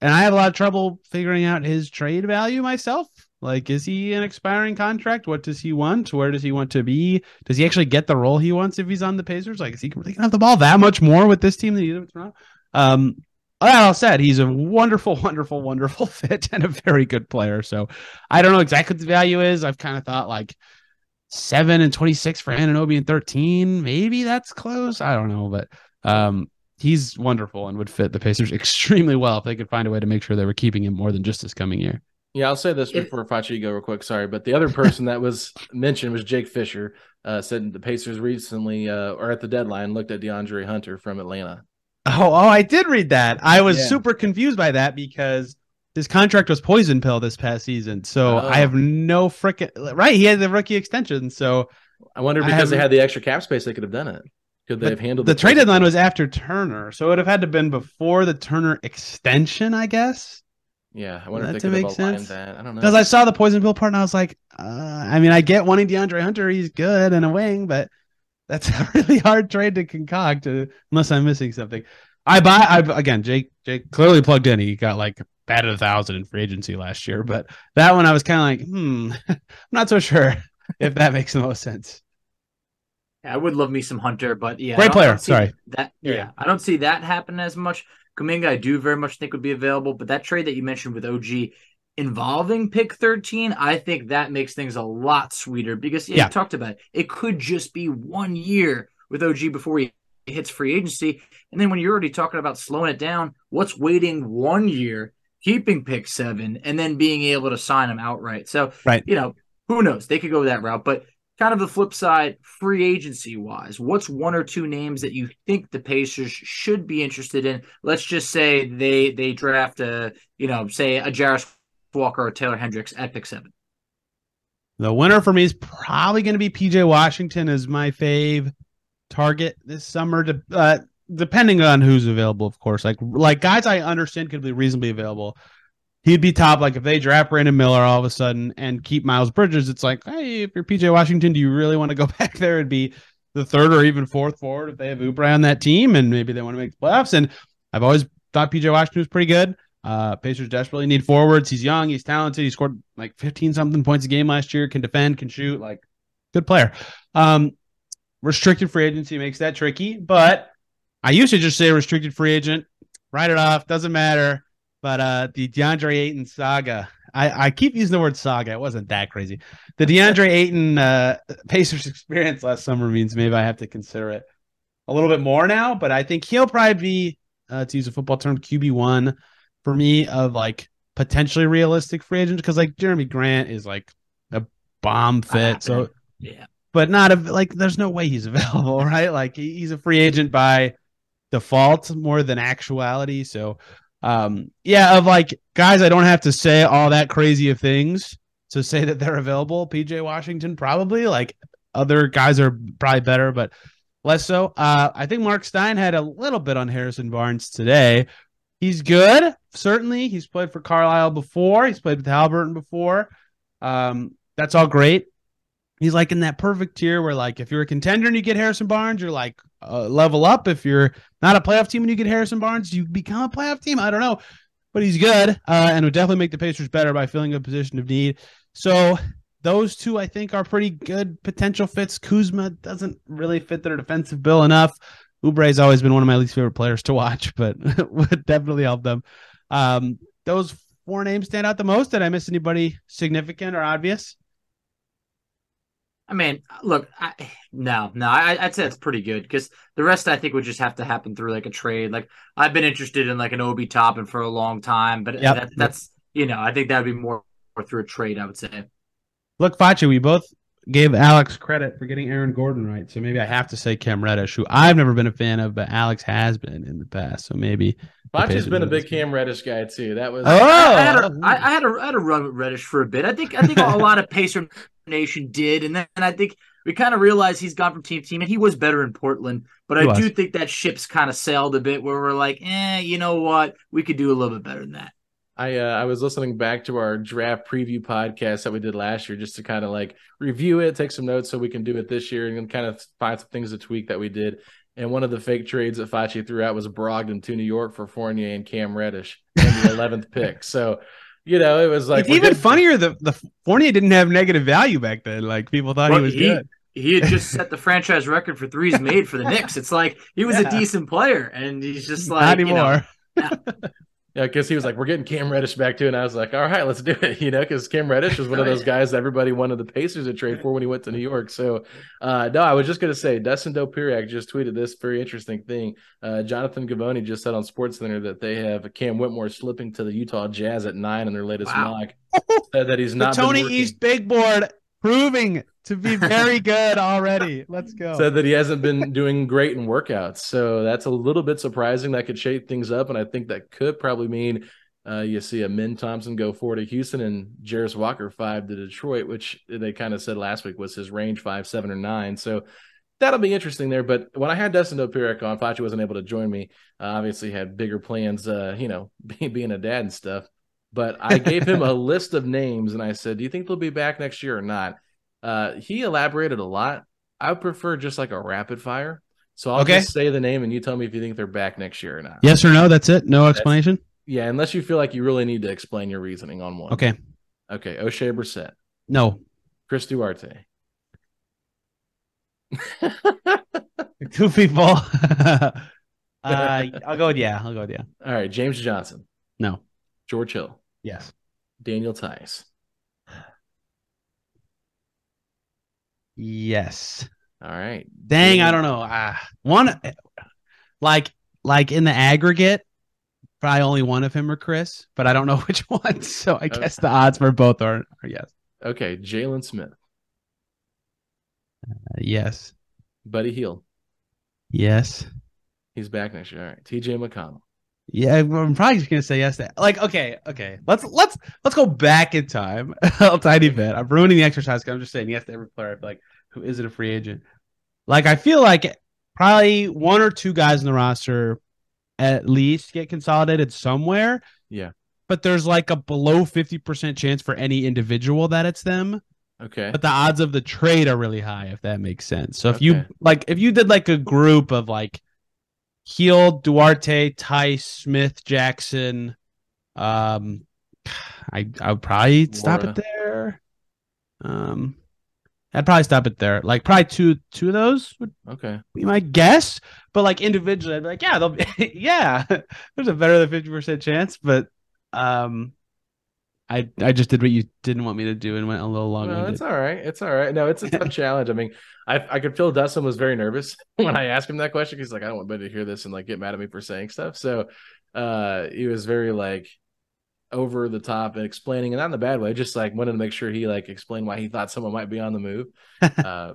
and I have a lot of trouble figuring out his trade value myself. Like, is he an expiring contract? What does he want? Where does he want to be? Does he actually get the role he wants if he's on the Pacers? Like, is he really gonna have the ball that much more with this team than he did with Toronto? That all said, he's a wonderful, wonderful, wonderful fit and a very good player. So I don't know exactly what the value is. I've kind of thought like 7 and 26 for Anunoby and 13. Maybe that's close. I don't know, but he's wonderful and would fit the Pacers extremely well if they could find a way to make sure they were keeping him more than just this coming year. Yeah, I'll say this before Facci, you go real quick. Sorry, but the other person that was mentioned was Jake Fisher. Said the Pacers recently, or at the deadline, looked at DeAndre Hunter from Atlanta. Oh, I did read that. I was super confused by that because his contract was poison pill this past season. So I have no frickin' right. He had the rookie extension, so I wonder because they had the extra cap space, they could have done it. Could they have handled the trade deadline was after Turner, so it would have had to been before the Turner extension, I guess. Yeah, I wonder if they could have aligned that. I don't know. Because I saw the poison pill part, and I was like, I mean, I get wanting DeAndre Hunter; he's good and a wing, but that's a really hard trade to concoct, unless I'm missing something. Again, Jake clearly plugged in. He got like batted 1,000 in free agency last year, but that one I was kind of like, I'm not so sure if that makes the most sense. Yeah, I would love me some Hunter, but yeah, great player. Sorry, I don't see that happen as much. Kuminga, I do very much think would be available, but that trade that you mentioned with OG involving pick 13, I think that makes things a lot sweeter because you talked about it could just be 1 year with OG before he hits free agency, and then when you're already talking about slowing it down, what's waiting 1 year, keeping pick 7, and then being able to sign him outright? So, who knows? They could go that route, but. Kind of the flip side, free agency-wise, what's one or two names that you think the Pacers should be interested in? Let's just say they draft a Jarace Walker or Taylor Hendricks at pick 7. The winner for me is probably going to be PJ Washington as my fave target this summer, depending on who's available, of course. Like guys I understand could be reasonably available. He'd be top. Like if they draft Brandon Miller all of a sudden and keep Miles Bridges, it's like, hey, if you're PJ Washington, do you really want to go back there and be the third or even fourth forward if they have Oubre on that team and maybe they want to make the playoffs? And I've always thought PJ Washington was pretty good. Pacers desperately need forwards. He's young. He's talented. He scored like 15-something points a game last year, can defend, can shoot, like good player. Restricted free agency makes that tricky, but I used to just say restricted free agent, write it off, doesn't matter. But the DeAndre Ayton saga, I keep using the word saga. It wasn't that crazy. The DeAndre Ayton Pacers experience last summer means maybe I have to consider it a little bit more now, but I think he'll probably be, to use a football term, QB1 for me of like potentially realistic free agents because like Jeremy Grant is like a bomb fit. So yeah, but not like there's no way he's available, right? Like he's a free agent by default more than actuality. So of like guys, I don't have to say all that crazy of things to say that they're available. PJ Washington, probably like other guys are probably better, but less so. I think Mark Stein had a little bit on Harrison Barnes today. He's good. Certainly he's played for Carlisle before. He's played with Haliburton before. That's all great. He's like in that perfect tier where like, if you're a contender and you get Harrison Barnes, you're like, level up. If you're not a playoff team and you get Harrison Barnes, you become a playoff team. I don't know, but he's good and would definitely make the Pacers better by filling a position of need. So those two, I think, are pretty good potential fits. Kuzma doesn't really fit their defensive bill enough. Oubre's always been one of my least favorite players to watch, but would definitely help them. Those four names stand out the most. Did I miss anybody significant or obvious? I mean, look, I'd say that's pretty good because the rest I think would just have to happen through like a trade. Like I've been interested in like an Obi Toppin for a long time, but that's I think that would be more through a trade, I would say. Look, Facci, we both gave Alex credit for getting Aaron Gordon right, so maybe I have to say Cam Reddish, who I've never been a fan of, but Alex has been in the past, so maybe. Facci's been a big Cam Reddish guy too. That was I had a run with Reddish for a bit. I think a lot of Pacer Nation did, and then I think we kind of realized he's gone from team to team, and he was better in Portland, but I do think that ship's kind of sailed a bit where we're like, you know what, we could do a little bit better than that. I was listening back to our draft preview podcast that we did last year just to kind of like review it, take some notes so we can do it this year and kind of find some things to tweak that we did. And one of the fake trades that Facci threw out was Brogdon to New York for Fournier and Cam Reddish in the 11th pick. So, it was like... It's even funnier that the Fournier didn't have negative value back then. Like, people thought he was good. He had just set the franchise record for threes made for the Knicks. It's like, he was a decent player, and he's just like... Not anymore. Yeah, because he was like, we're getting Cam Reddish back too. And I was like, all right, let's do it. Because Cam Reddish was one of those guys that everybody wanted the Pacers to trade for when he went to New York. So, no, I was just going to say, Dustin Dopirak just tweeted this very interesting thing. Jonathan Gavoni just said on SportsCenter that they have Cam Whitmore slipping to the Utah Jazz at 9 in their latest mock. Said that he's not. The Tony East big board proving to be very good already. Let's go. Said that he hasn't been doing great in workouts. So that's a little bit surprising. That could shake things up. And I think that could probably mean You see Amin Thompson go 4 to Houston and Jarace Walker 5 to Detroit, which they kind of said last week was his range 5, 7, or 9. So that'll be interesting there. But when I had Dustin Dopirak on, Facci wasn't able to join me. Obviously had bigger plans, being a dad and stuff. But I gave him a list of names and I said, do you think they'll be back next year or not? He elaborated a lot. I prefer just like a rapid fire. So I'll just say the name and you tell me if you think they're back next year or not. Yes or no. That's it. No explanation. Yeah, unless you feel like you really need to explain your reasoning on one. Okay, O'Shea Brissett. No. Chris Duarte. Goofy ball. I'll go with yeah. All right, James Johnson. No. George Hill. Yes. Daniel Tice. Yes. All right. Dang, I don't know. One, like in the aggregate, probably only one of him or Chris, but I don't know which one. So I guess the odds for both are yes. Okay. Jalen Smith. Yes. Buddy Hield. Yes. He's back next year. All right. TJ McConnell. Yeah. I'm probably just going to say yes to that. Okay. Let's go back in time. A tiny bit. I'm ruining the exercise because I'm just saying yes to every player. Like, who isn't a free agent? Like, I feel like probably one or two guys in the roster at least get consolidated somewhere. Yeah. But there's like a below 50% chance for any individual that it's them. Okay. But the odds of the trade are really high, if that makes sense. So if you did like a group of like Hield, Duarte, Tice, Smith, Jackson, I would probably stop it there. I'd probably stop it there. Like probably two of those would be my guess. But like individually, I'd be like, there's a better than 50% chance. But I just did what you didn't want me to do and went a little longer. No, it's all right. No, it's a tough challenge. I mean, I could feel Dustin was very nervous when I asked him that question. He's like, I don't want Ben to hear this and like get mad at me for saying stuff. So he was very like over the top and explaining, and not in a bad way, just like wanted to make sure he like explained why he thought someone might be on the move.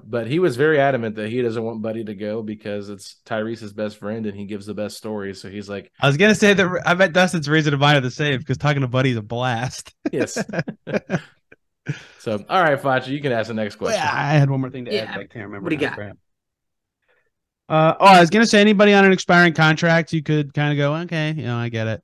But he was very adamant that he doesn't want Buddy to go because it's Tyrese's best friend and he gives the best story. So he's like, I was going to say that I bet Dustin's reason to mine are the same because talking to Buddy is a blast. Yes. So, all right, Facci, you can ask the next question. Well, I had one more thing to add, but I can't remember. What do you got? I was going to say anybody on an expiring contract, you could kind of go, I get it.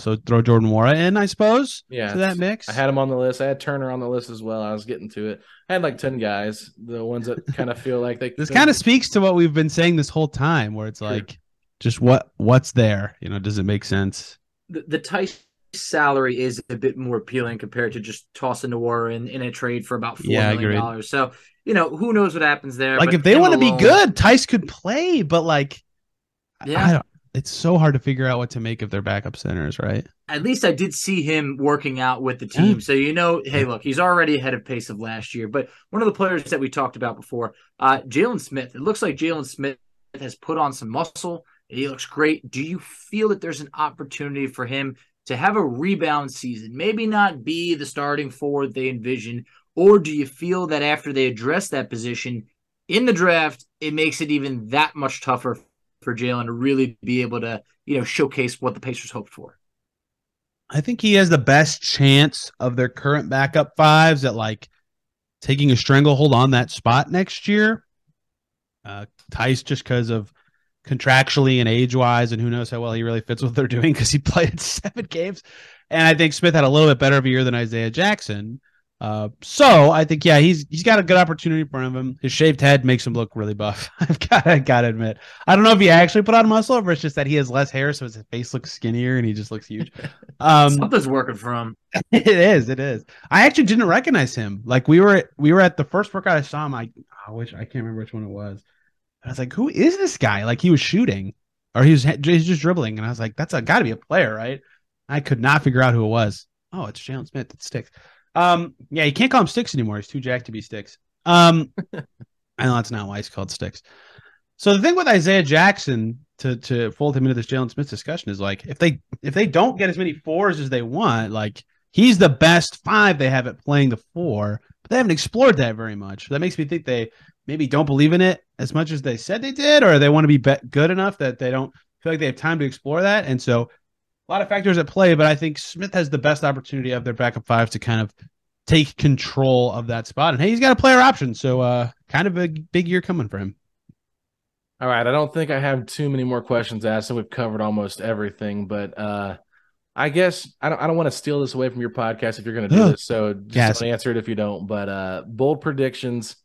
So throw Jordan Wara in, I suppose, to that mix. I had him on the list. I had Turner on the list as well. I was getting to it. I had like 10 guys, the ones that kind of feel like they – This kind of speaks to what we've been saying this whole time where it's like just what's there. You know, does it make sense? The Tice salary is a bit more appealing compared to just tossing the Wara in a trade for about $4 million. Agreed. So, who knows what happens there. Like, if they want to be good, Tice could play, but like I don't – It's so hard to figure out what to make of their backup centers, right? At least I did see him working out with the team. So, hey, look, he's already ahead of pace of last year. But one of the players that we talked about before, Jalen Smith, it looks like Jalen Smith has put on some muscle. He looks great. Do you feel that there's an opportunity for him to have a rebound season? Maybe not be the starting forward they envision, or do you feel that after they address that position in the draft, it makes it even that much tougher for Jalen to really be able to, showcase what the Pacers hoped for? I think he has the best chance of their current backup fives at like taking a stranglehold on that spot next year. Tice, just because of contractually and age-wise, and who knows how well he really fits what they're doing because he played 7 games. And I think Smith had a little bit better of a year than Isaiah Jackson. So I think, he's got a good opportunity in front of him. His shaved head makes him look really buff. I gotta admit, I don't know if he actually put on muscle or it's just that he has less hair. So his face looks skinnier and he just looks huge. Something's working for him. It is. I actually didn't recognize him. Like we were at the first workout I saw him. I can't remember which one it was. And I was like, who is this guy? Like he was shooting or he's just dribbling. And I was like, that's gotta be a player, right? I could not figure out who it was. Oh, it's Jalen Smith. It sticks. You can't call him Sticks anymore. He's too jacked to be Sticks. I know that's not why he's called Sticks. So the thing with Isaiah Jackson, to fold him into this Jalen Smith discussion, is like if they don't get as many fours as they want, like he's the best five they have at playing the four, but they haven't explored that very much. That makes me think they maybe don't believe in it as much as they said they did, or they want to be good enough that they don't feel like they have time to explore that. And so a lot of factors at play, but I think Smith has the best opportunity of their backup fives to kind of take control of that spot. And hey, he's got a player option, so kind of a big year coming for him. All right, I don't think I have too many more questions asked, so we've covered almost everything. But I guess I don't want to steal this away from your podcast if you're going to do this, so just don't answer it if you don't. But bold predictions.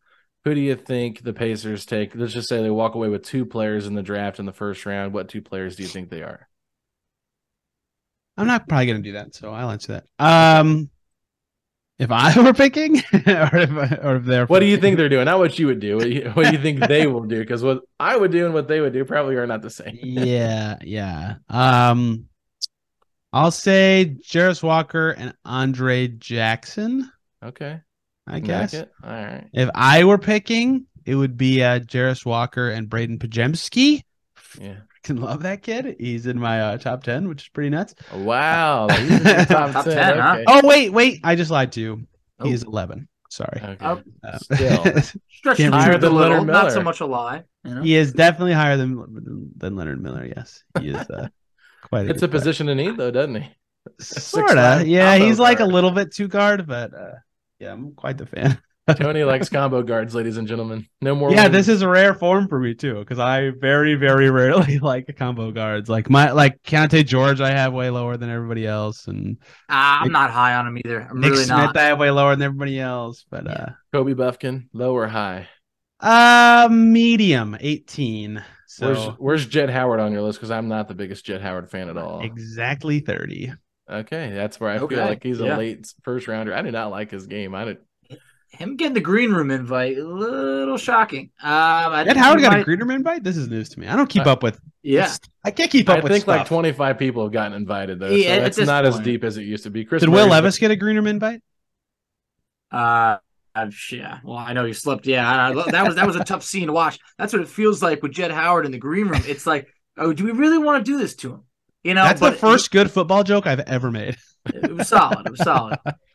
Who do you think the Pacers take? Let's just say they walk away with two players in the draft in the first round. What two players do you think they are? I'm not probably going to do that, so I'll answer that. If I were picking, or if they're picking. What do you think they're doing? Not what you would do. What do you think they will do? Because what I would do and what they would do probably are not the same. Yeah. I'll say Jarace Walker and Andre Jackson. Okay. I guess. All right. If I were picking, it would be Jarace Walker and Braden Pajemski. Yeah. I can love that kid. He's in my top 10, which is pretty nuts. Wow. He's in the top 10, okay. Huh? Oh, wait. I just lied to you. He's 11. Sorry. Okay. Still. Higher than Leonard Miller. Not so much a lie. You know? He is definitely higher than Leonard Miller, yes. He is quite a position to need, though, doesn't he? Sort of. Yeah, he's like a little bit too guard, but... yeah, I'm quite the fan. Tony likes combo guards, ladies and gentlemen. No more. Yeah, this is a rare form for me too, because I very, very rarely like combo guards. Like Keontae George, I have way lower than everybody else, and I'm not high on him either. I'm Nick really Smith, not. I have way lower than everybody else, but Kobe Bufkin, low or high? Medium, 18. So where's Jett Howard on your list? Because I'm not the biggest Jett Howard fan at all. Exactly 30. Okay, that's where I feel like he's a late first rounder. I did not like his game. Him getting the green room invite, a little shocking. Jett Howard got a green room invite? This is news to me. I don't keep up with I can't keep up with stuff. I think like 25 people have gotten invited, though, so it's not as deep as it used to be. Did Will Levis get a green room invite? Yeah. Well, I know you slipped. Yeah, that was a tough scene to watch. That's what it feels like with Jett Howard in the green room. It's like, oh, do we really want to do this to him? You know, that's the first good football joke I've ever made. It was solid.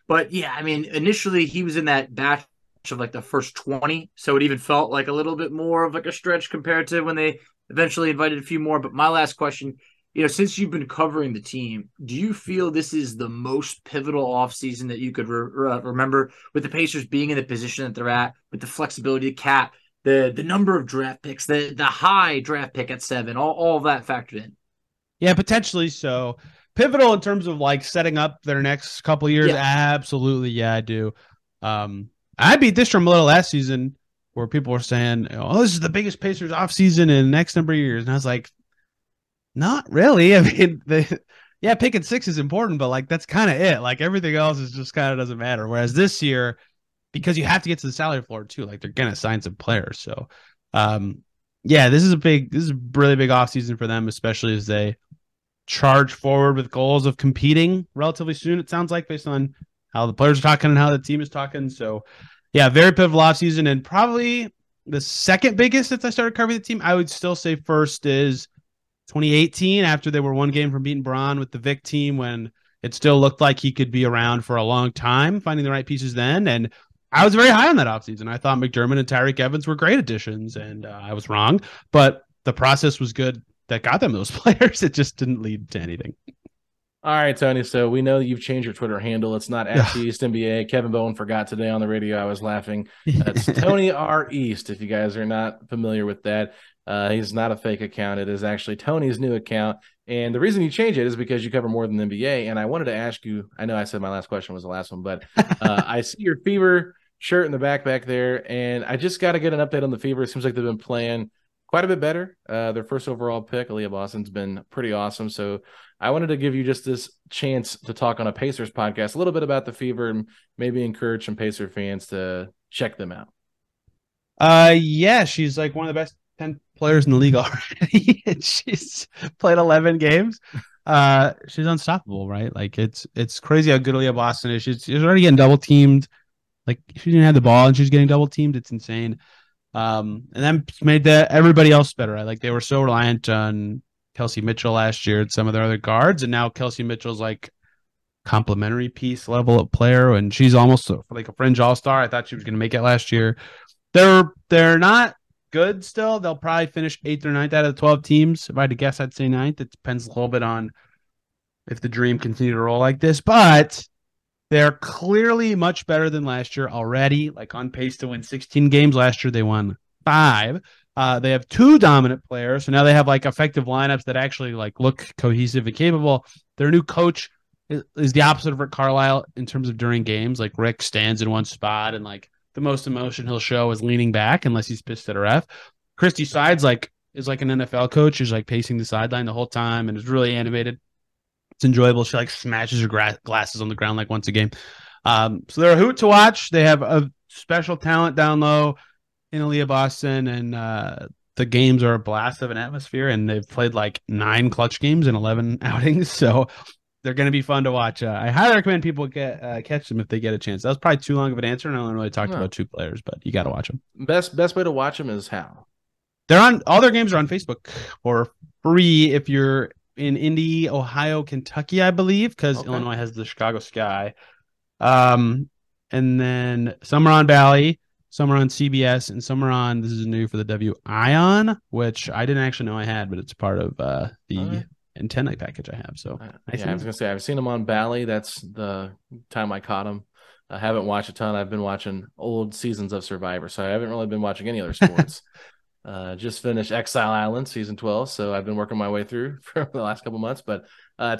But yeah, I mean, initially he was in that batch of like the first 20, so it even felt like a little bit more of like a stretch compared to when they eventually invited a few more. But my last question, you know, since you've been covering the team, do you feel this is the most pivotal offseason that you could remember with the Pacers being in the position that they're at, with the flexibility of cap, the number of draft picks, the high draft pick at 7, all of that factored in? Yeah, potentially so. Pivotal in terms of like setting up their next couple years. Yeah. Absolutely. Yeah, I do. I beat this drum a little last season where people were saying, oh, this is the biggest Pacers offseason in the next number of years. And I was like, not really. I mean, picking 6 is important, but like that's kind of it. Like everything else is just kind of doesn't matter. Whereas this year, because you have to get to the salary floor too, like they're going to sign some players. So, yeah, this is a really big offseason for them, especially as they charge forward with goals of competing relatively soon, it sounds like, based on how the players are talking and how the team is talking. So, yeah, very pivotal offseason, and probably the second biggest since I started covering the team. I would still say first is 2018, after they were one game from beating Bron with the Vic team, when it still looked like he could be around for a long time, finding the right pieces then. And I was very high on that offseason. I thought McDermott and Tyreke Evans were great additions, and I was wrong. But the process was good that got them those players. It just didn't lead to anything. All right, Tony. So we know you've changed your Twitter handle. It's not @EastNBA. Kevin Bowen forgot today on the radio. I was laughing. It's Tony R. East, if you guys are not familiar with that. He's not a fake account. It is actually Tony's new account. And the reason you change it is because you cover more than the NBA. And I wanted to ask you, I know I said my last question was the last one, but I see your Fever shirt in the back there, and I just got to get an update on the Fever. It seems like they've been playing quite a bit better. Their first overall pick, Aliyah Boston's been pretty awesome. So I wanted to give you just this chance to talk on a Pacers podcast a little bit about the Fever and maybe encourage some Pacer fans to check them out. Yeah, she's like one of the best 10 players in the league already. She's played 11 games. She's unstoppable, right? Like it's crazy how good Aliyah Boston is. She's already getting double teamed. Like, she didn't have the ball, and she was getting double-teamed. It's insane. And that made everybody else better. Like, they were so reliant on Kelsey Mitchell last year and some of their other guards, and now Kelsey Mitchell's, like, complimentary piece level of player, and she's almost like a fringe all-star. I thought she was going to make it last year. They're not good still. They'll probably finish 8th or 9th out of the 12 teams. If I had to guess, I'd say 9th. It depends a little bit on if the Dream continue to roll like this, but they're clearly much better than last year already, like on pace to win 16 games. Last year, they won 5. They have 2 dominant players. So now they have like effective lineups that actually like look cohesive and capable. Their new coach is the opposite of Rick Carlisle in terms of during games. Like Rick stands in one spot and like the most emotion he'll show is leaning back unless he's pissed at a ref. Christy Sides like is like an NFL coach who's like pacing the sideline the whole time and is really animated. It's enjoyable. She like smashes her glasses on the ground like once a game. So they're a hoot to watch. They have a special talent down low in Aliyah Boston, and the games are a blast of an atmosphere, and they've played like 9 clutch games in 11 outings. So they're going to be fun to watch. I highly recommend people catch them if they get a chance. That was probably too long of an answer, and I only really talked about 2 players, but you got to watch them. Best way to watch them is how? They're on all their games are on Facebook for free if you're in Indy, Ohio, Kentucky, I believe, because Illinois has the Chicago Sky. And then some are on Bally, some are on CBS, and some are on, this is new for the WION, which I didn't actually know I had, but it's part of the antenna package I have. So I was going to say, I've seen them on Bally. That's the time I caught them. I haven't watched a ton. I've been watching old seasons of Survivor, so I haven't really been watching any other sports. Just finished Exile Island season 12, so I've been working my way through for the last couple months. But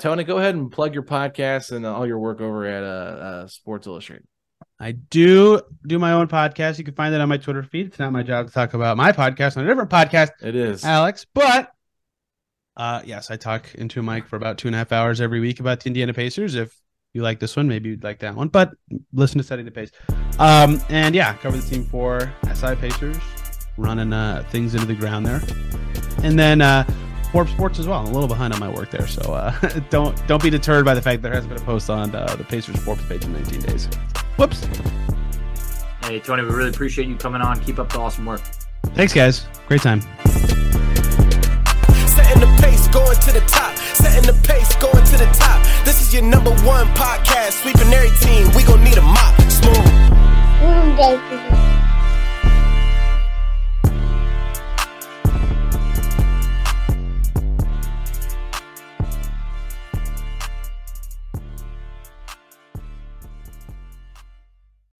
Tony, go ahead and plug your podcast and all your work over at Sports Illustrated. I do my own podcast. You can find that on my Twitter feed. It's not my job to talk about my podcast on a different podcast. It is, Alex. But yes, I talk into a mic for about 2.5 hours every week about the Indiana Pacers. If you like this one, maybe you'd like that one. But listen to Setting the Pace. And yeah, cover the team for SI Pacers. Running things into the ground there, and then Warp Sports as well. I'm a little behind on my work there, so don't be deterred by the fact that there hasn't been a post on the Pacers Warp page in 19 days. Whoops. Hey Tony, we really appreciate you coming on. Keep up the awesome work. Thanks, guys. Great time. Setting the pace, going to the top. Setting the pace, going to the top. This is your #1 podcast. Sweeping every team. We gonna need a mop. Smooth.